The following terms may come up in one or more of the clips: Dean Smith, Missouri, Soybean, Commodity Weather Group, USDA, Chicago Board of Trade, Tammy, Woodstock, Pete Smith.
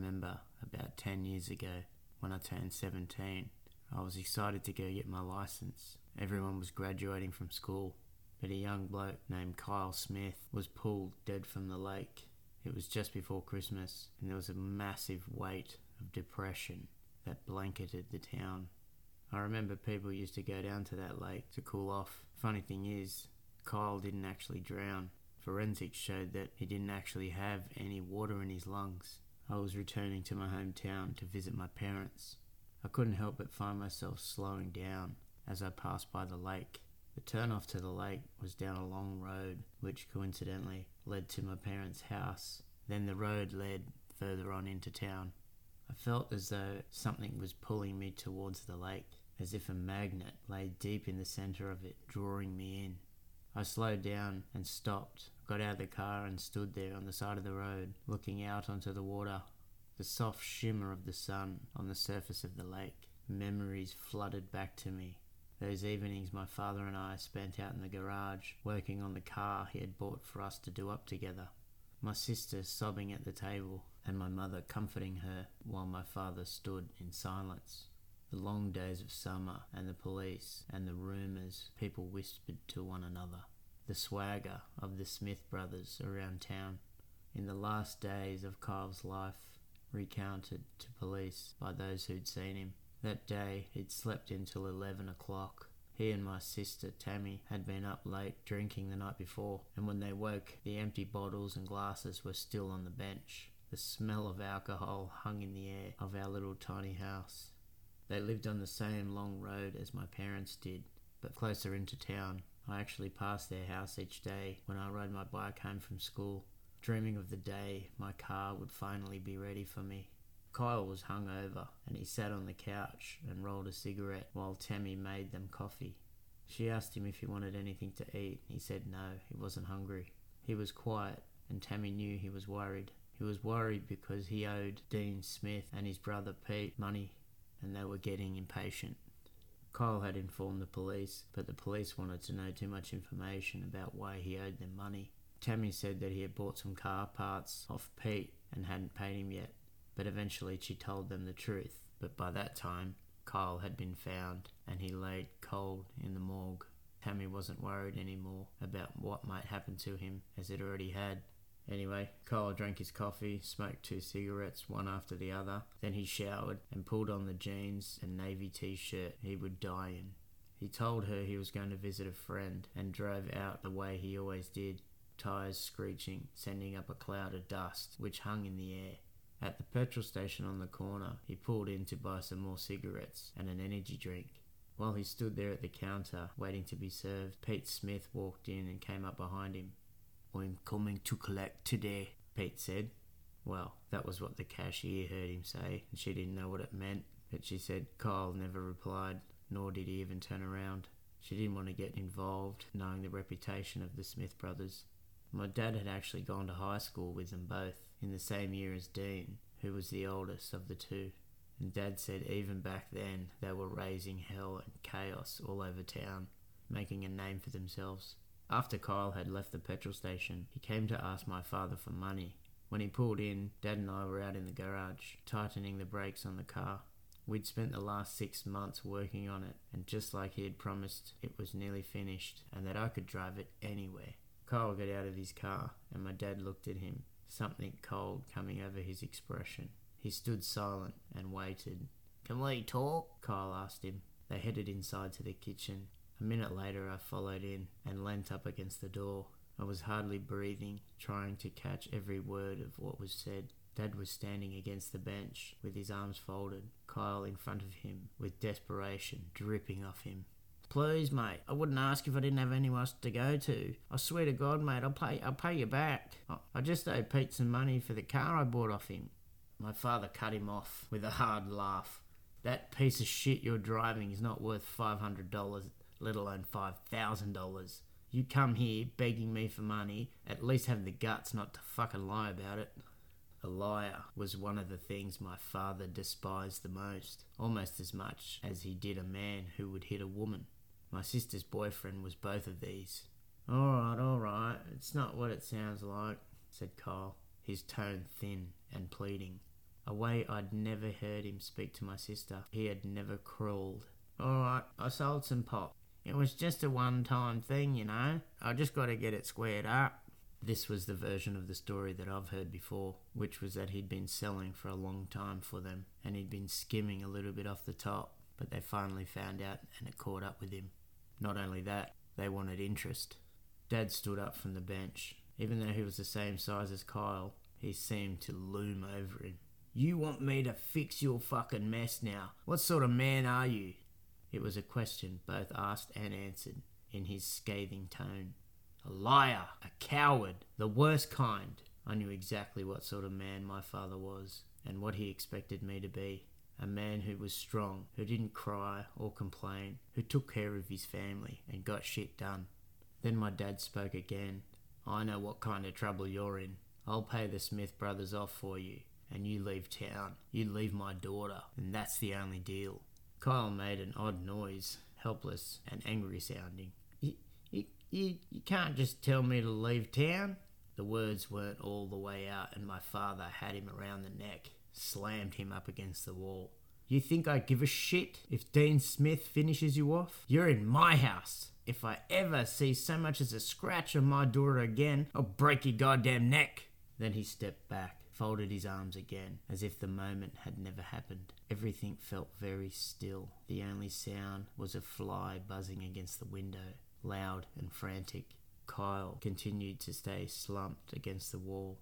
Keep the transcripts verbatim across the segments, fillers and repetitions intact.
remember about ten years ago when I turned seventeen. I was excited to go get my license. Everyone was graduating from school, but a young bloke named Kyle Smith was pulled dead from the lake. It was just before Christmas, and there was a massive weight of depression that blanketed the town. I remember people used to go down to that lake to cool off. Funny thing is, Kyle didn't actually drown. Forensics showed that he didn't actually have any water in his lungs. I was returning to my hometown to visit my parents. I couldn't help but find myself slowing down as I passed by the lake. The turnoff to the lake was down a long road, which coincidentally led to my parents' house. Then the road led further on into town. I felt as though something was pulling me towards the lake, as if a magnet lay deep in the centre of it, drawing me in. I slowed down and stopped, got out of the car and stood there on the side of the road, looking out onto the water, the soft shimmer of the sun on the surface of the lake. Memories flooded back to me. Those evenings my father and I spent out in the garage, working on the car he had bought for us to do up together. My sister sobbing at the table, and my mother comforting her while my father stood in silence. The long days of summer, and the police, and the rumours people whispered to one another. The swagger of the Smith brothers around town. In the last days of Kyle's life, recounted to police by those who'd seen him. That day, he'd slept until eleven o'clock. He and my sister, Tammy, had been up late drinking the night before, and when they woke, the empty bottles and glasses were still on the bench. The smell of alcohol hung in the air of our little tiny house. They lived on the same long road as my parents did, but closer into town. I actually passed their house each day when I rode my bike home from school, dreaming of the day my car would finally be ready for me. Kyle was hungover, and he sat on the couch and rolled a cigarette while Tammy made them coffee. She asked him if he wanted anything to eat. He said no, he wasn't hungry. He was quiet, and Tammy knew he was worried. He was worried because he owed Dean Smith and his brother Pete money, and they were getting impatient. Kyle had informed the police, but the police wanted to know too much information about why he owed them money. Tammy said that he had bought some car parts off Pete and hadn't paid him yet, but eventually she told them the truth. But by that time, Kyle had been found, and he laid cold in the morgue. Tammy wasn't worried anymore about what might happen to him, as it already had. Anyway, Kyle drank his coffee, smoked two cigarettes, one after the other. Then he showered and pulled on the jeans and navy t-shirt he would die in. He told her he was going to visit a friend and drove out the way he always did, tyres screeching, sending up a cloud of dust which hung in the air. At the petrol station on the corner, he pulled in to buy some more cigarettes and an energy drink. While he stood there at the counter, waiting to be served, Pete Smith walked in and came up behind him. "I'm coming to collect today," Pete said. Well, that was what the cashier heard him say, and she didn't know what it meant. But she said Kyle never replied, nor did he even turn around. She didn't want to get involved, knowing the reputation of the Smith brothers. My dad had actually gone to high school with them both, in the same year as Dean, who was the oldest of the two. And Dad said even back then, they were raising hell and chaos all over town, making a name for themselves. After Kyle had left the petrol station, he came to ask my father for money. When he pulled in, Dad and I were out in the garage, tightening the brakes on the car. We'd spent the last six months working on it, and just like he had promised, it was nearly finished, and that I could drive it anywhere. Kyle got out of his car, and my dad looked at him, something cold coming over his expression. He stood silent and waited. "Can we talk?" Kyle asked him. They headed inside to the kitchen. A minute later I followed in and leant up against the door. I was hardly breathing, trying to catch every word of what was said. Dad was standing against the bench with his arms folded, Kyle in front of him, with desperation dripping off him. "Please, mate, I wouldn't ask if I didn't have anywhere else to go to. I swear to God, mate, I'll pay, I'll pay you back. I, I just owe Pete some money for the car I bought off him." My father cut him off with a hard laugh. "That piece of shit you're driving is not worth five hundred dollars. Let alone five thousand dollars. You come here begging me for money, at least have the guts not to fucking lie about it." A liar was one of the things my father despised the most, almost as much as he did a man who would hit a woman. My sister's boyfriend was both of these. "All right, all right, it's not what it sounds like," said Kyle, his tone thin and pleading. a way I'd never heard him speak to my sister. He had never crawled. All right, I sold some pop. It was just a one-time thing, you know. I just got to get it squared up. This was the version of the story that I've heard before, which was that he'd been selling for a long time for them, and he'd been skimming a little bit off the top, but they finally found out and it caught up with him. Not only that, they wanted interest. Dad stood up from the bench. Even though he was the same size as Kyle, he seemed to loom over him. You want me to fix your fucking mess now? What sort of man are you? It was a question both asked and answered in his scathing tone. A liar, a coward, the worst kind. I knew exactly what sort of man my father was and what he expected me to be. A man who was strong, who didn't cry or complain, who took care of his family and got shit done. Then my dad spoke again. I know what kind of trouble you're in. I'll pay the Smith brothers off for you, and you leave town. You leave my daughter, and that's the only deal. Kyle made an odd noise, helpless and angry sounding. You, you, you, you can't just tell me to leave town. The words weren't all the way out, and my father had him around the neck, slammed him up against the wall. You think I give a shit if Dean Smith finishes you off? You're in my house. If I ever see so much as a scratch on my daughter again, I'll break your goddamn neck. Then he stepped back, folded his arms again, as if the moment had never happened. Everything felt very still. The only sound was a fly buzzing against the window, loud and frantic. Kyle continued to stay slumped against the wall,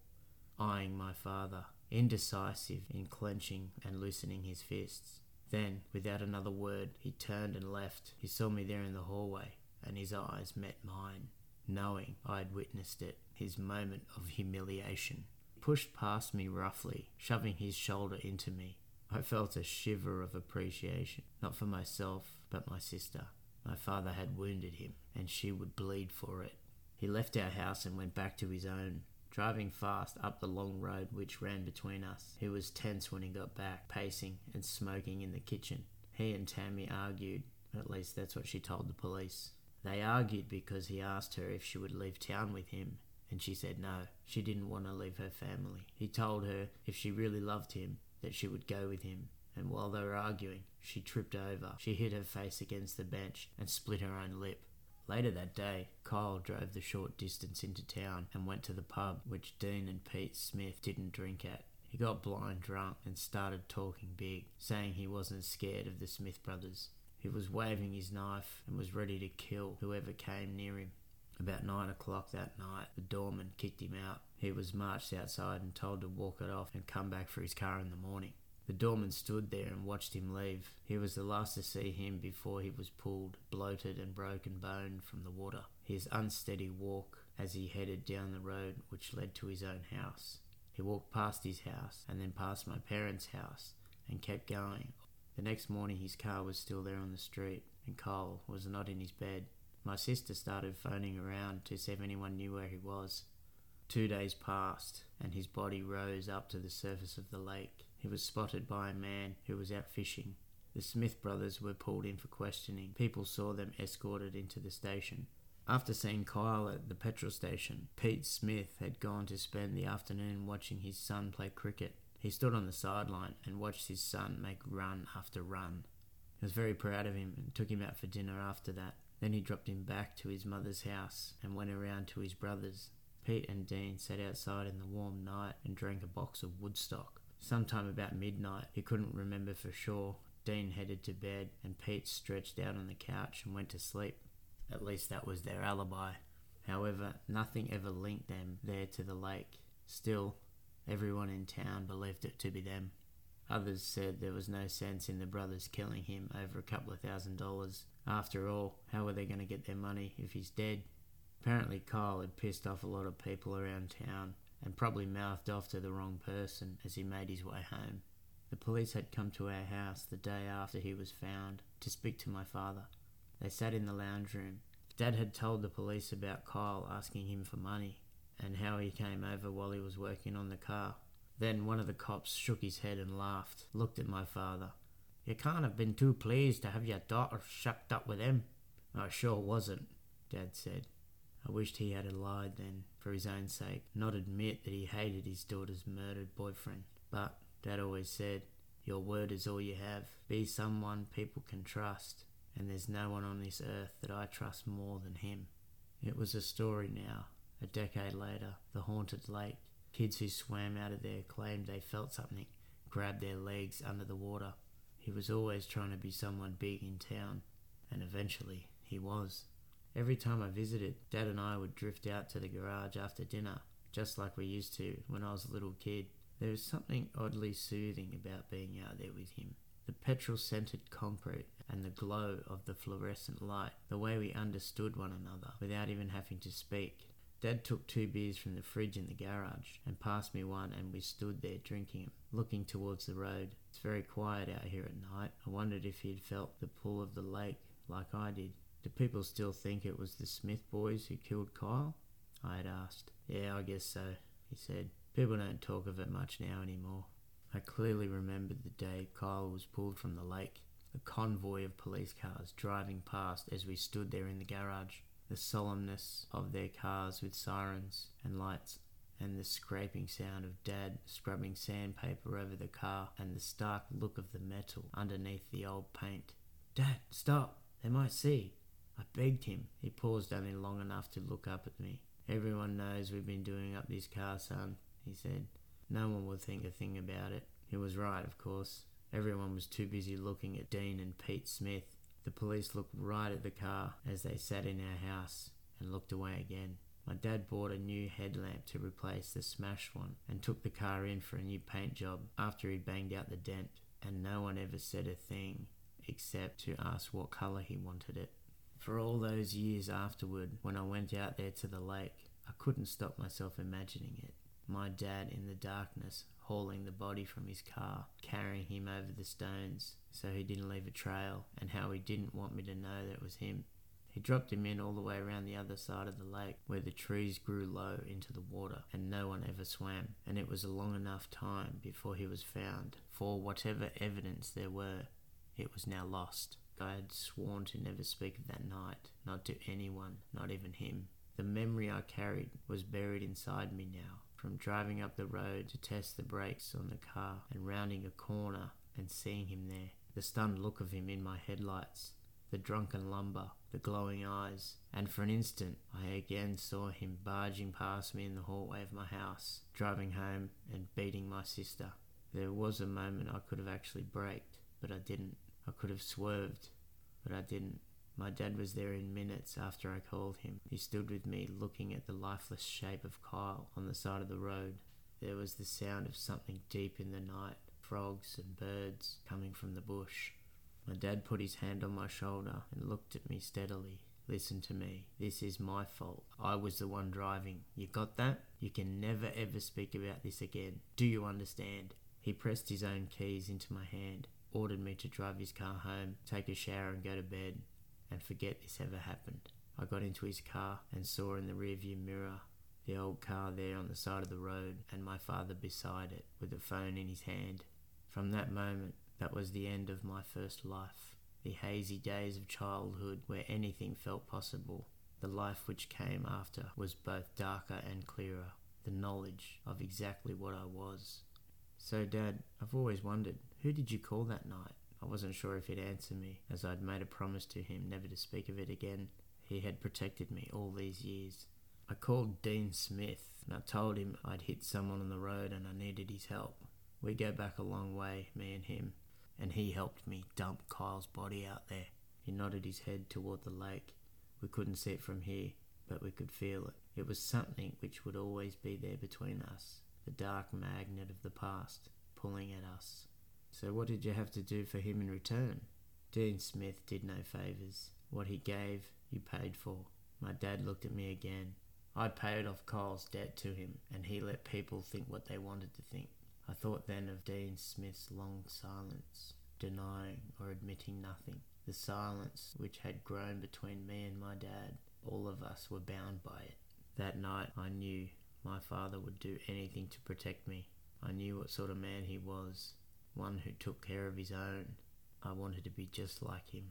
eyeing my father, indecisive in clenching and loosening his fists. Then, without another word, he turned and left. He saw me there in the hallway, and his eyes met mine, knowing I had witnessed it, his moment of humiliation. He pushed past me roughly, shoving his shoulder into me. I felt a shiver of appreciation, not for myself, but my sister. My father had wounded him, and she would bleed for it. He left our house and went back to his own, driving fast up the long road which ran between us. He was tense when he got back, pacing and smoking in the kitchen. He and Tammy argued, at least that's what she told the police. They argued because he asked her if she would leave town with him, and she said no. She didn't want to leave her family. He told her if she really loved him, that she would go with him. And while they were arguing, she tripped over. She hit her face against the bench and split her own lip. Later that day, Kyle drove the short distance into town and went to the pub, which Dean and Pete Smith didn't drink at. He got blind drunk and started talking big, saying he wasn't scared of the Smith brothers. He was waving his knife and was ready to kill whoever came near him. About nine o'clock that night, the doorman kicked him out. He was marched outside and told to walk it off and come back for his car in the morning. The doorman stood there and watched him leave. He was the last to see him before he was pulled, bloated and broken-boned from the water. His unsteady walk as he headed down the road which led to his own house. He walked past his house and then past my parents' house and kept going. The next morning his car was still there on the street and Kyle was not in his bed. My sister started phoning around to see if anyone knew where he was. Two days passed and his body rose up to the surface of the lake. He was spotted by a man who was out fishing. The Smith brothers were pulled in for questioning. People saw them escorted into the station. After seeing Kyle at the petrol station, Pete Smith had gone to spend the afternoon watching his son play cricket. He stood on the sideline and watched his son make run after run. He was very proud of him and took him out for dinner after that. Then he dropped him back to his mother's house and went around to his brothers. Pete and Dean sat outside in the warm night and drank a box of Woodstock. Sometime about midnight, he couldn't remember for sure, Dean headed to bed and Pete stretched out on the couch and went to sleep. At least that was their alibi. However, nothing ever linked them there to the lake. Still, everyone in town believed it to be them. Others said there was no sense in the brothers killing him over a couple of thousand dollars. After all, how were they going to get their money if he's dead? Apparently Kyle had pissed off a lot of people around town and probably mouthed off to the wrong person as he made his way home. The police had come to our house the day after he was found to speak to my father. They sat in the lounge room. Dad had told the police about Kyle asking him for money and how he came over while he was working on the car. Then one of the cops shook his head and laughed, looked at my father. You can't have been too pleased to have your daughter shucked up with him. I sure wasn't, Dad said. I wished he had lied then, for his own sake, not admit that he hated his daughter's murdered boyfriend. But Dad always said, your word is all you have. Be someone people can trust, and there's no one on this earth that I trust more than him. It was a story now, a decade later, the haunted lake. Kids who swam out of there claimed they felt something grabbed their legs under the water. He was always trying to be someone big in town, and eventually he was. Every time I visited, Dad and I would drift out to the garage after dinner, just like we used to when I was a little kid. There was something oddly soothing about being out there with him. The petrol-scented concrete and the glow of the fluorescent light, the way we understood one another without even having to speak. Dad took two beers from the fridge in the garage and passed me one, and we stood there drinking them, looking towards the road. It's very quiet out here at night. I wondered if he'd felt the pull of the lake like I did. Do people still think it was the Smith boys who killed Kyle? I had asked. Yeah, I guess so, he said. People don't talk of it much now anymore. I clearly remembered the day Kyle was pulled from the lake, the convoy of police cars driving past as we stood there in the garage, the solemnness of their cars with sirens and lights, and the scraping sound of Dad scrubbing sandpaper over the car, and the stark look of the metal underneath the old paint. Dad, stop! They might see! I begged him. He paused only long enough to look up at me. Everyone knows we've been doing up this car, son, he said. No one would think a thing about it. He was right, of course. Everyone was too busy looking at Dean and Pete Smith. The police looked right at the car as they sat in our house and looked away again. My dad bought a new headlamp to replace the smashed one and took the car in for a new paint job after he banged out the dent, and no one ever said a thing except to ask what colour he wanted it. For all those years afterward, when I went out there to the lake, I couldn't stop myself imagining it. My dad in the darkness, hauling the body from his car, carrying him over the stones so he didn't leave a trail, and how he didn't want me to know that it was him. He dropped him in all the way around the other side of the lake, where the trees grew low into the water and no one ever swam, and it was a long enough time before he was found, for whatever evidence there were, it was now lost. I had sworn to never speak of that night, not to anyone, not even him. The memory I carried was buried inside me now, from driving up the road to test the brakes on the car and rounding a corner and seeing him there, the stunned look of him in my headlights, the drunken lumber, the glowing eyes, and for an instant I again saw him barging past me in the hallway of my house, driving home and beating my sister. There was a moment I could have actually braked, but I didn't. I could have swerved, but I didn't. My dad was there in minutes after I called him. He stood with me looking at the lifeless shape of Kyle on the side of the road. There was the sound of something deep in the night, frogs and birds coming from the bush. My dad put his hand on my shoulder and looked at me steadily. Listen to me. This is my fault. I was the one driving. You got that? You can never ever speak about this again. Do you understand? He pressed his own keys into my hand, ordered me to drive his car home, take a shower and go to bed, and forget this ever happened. I got into his car and saw in the rearview mirror the old car there on the side of the road, and my father beside it with the phone in his hand. From that moment, that was the end of my first life. The hazy days of childhood where anything felt possible. The life which came after was both darker and clearer. The knowledge of exactly what I was. So Dad, I've always wondered, who did you call that night? I wasn't sure if he'd answer me, as I'd made a promise to him never to speak of it again. He had protected me all these years. I called Dean Smith, and I told him I'd hit someone on the road and I needed his help. We go back a long way, me and him, and he helped me dump Kyle's body out there. He nodded his head toward the lake. We couldn't see it from here, but we could feel it. It was something which would always be there between us, the dark magnet of the past, pulling at us. So what did you have to do for him in return? Dean Smith did no favours. What he gave, you paid for. My dad looked at me again. I paid off Kyle's debt to him, and he let people think what they wanted to think. I thought then of Dean Smith's long silence, denying or admitting nothing. The silence which had grown between me and my dad. All of us were bound by it. That night I knew my father would do anything to protect me. I knew what sort of man he was. One who took care of his own. I wanted to be just like him.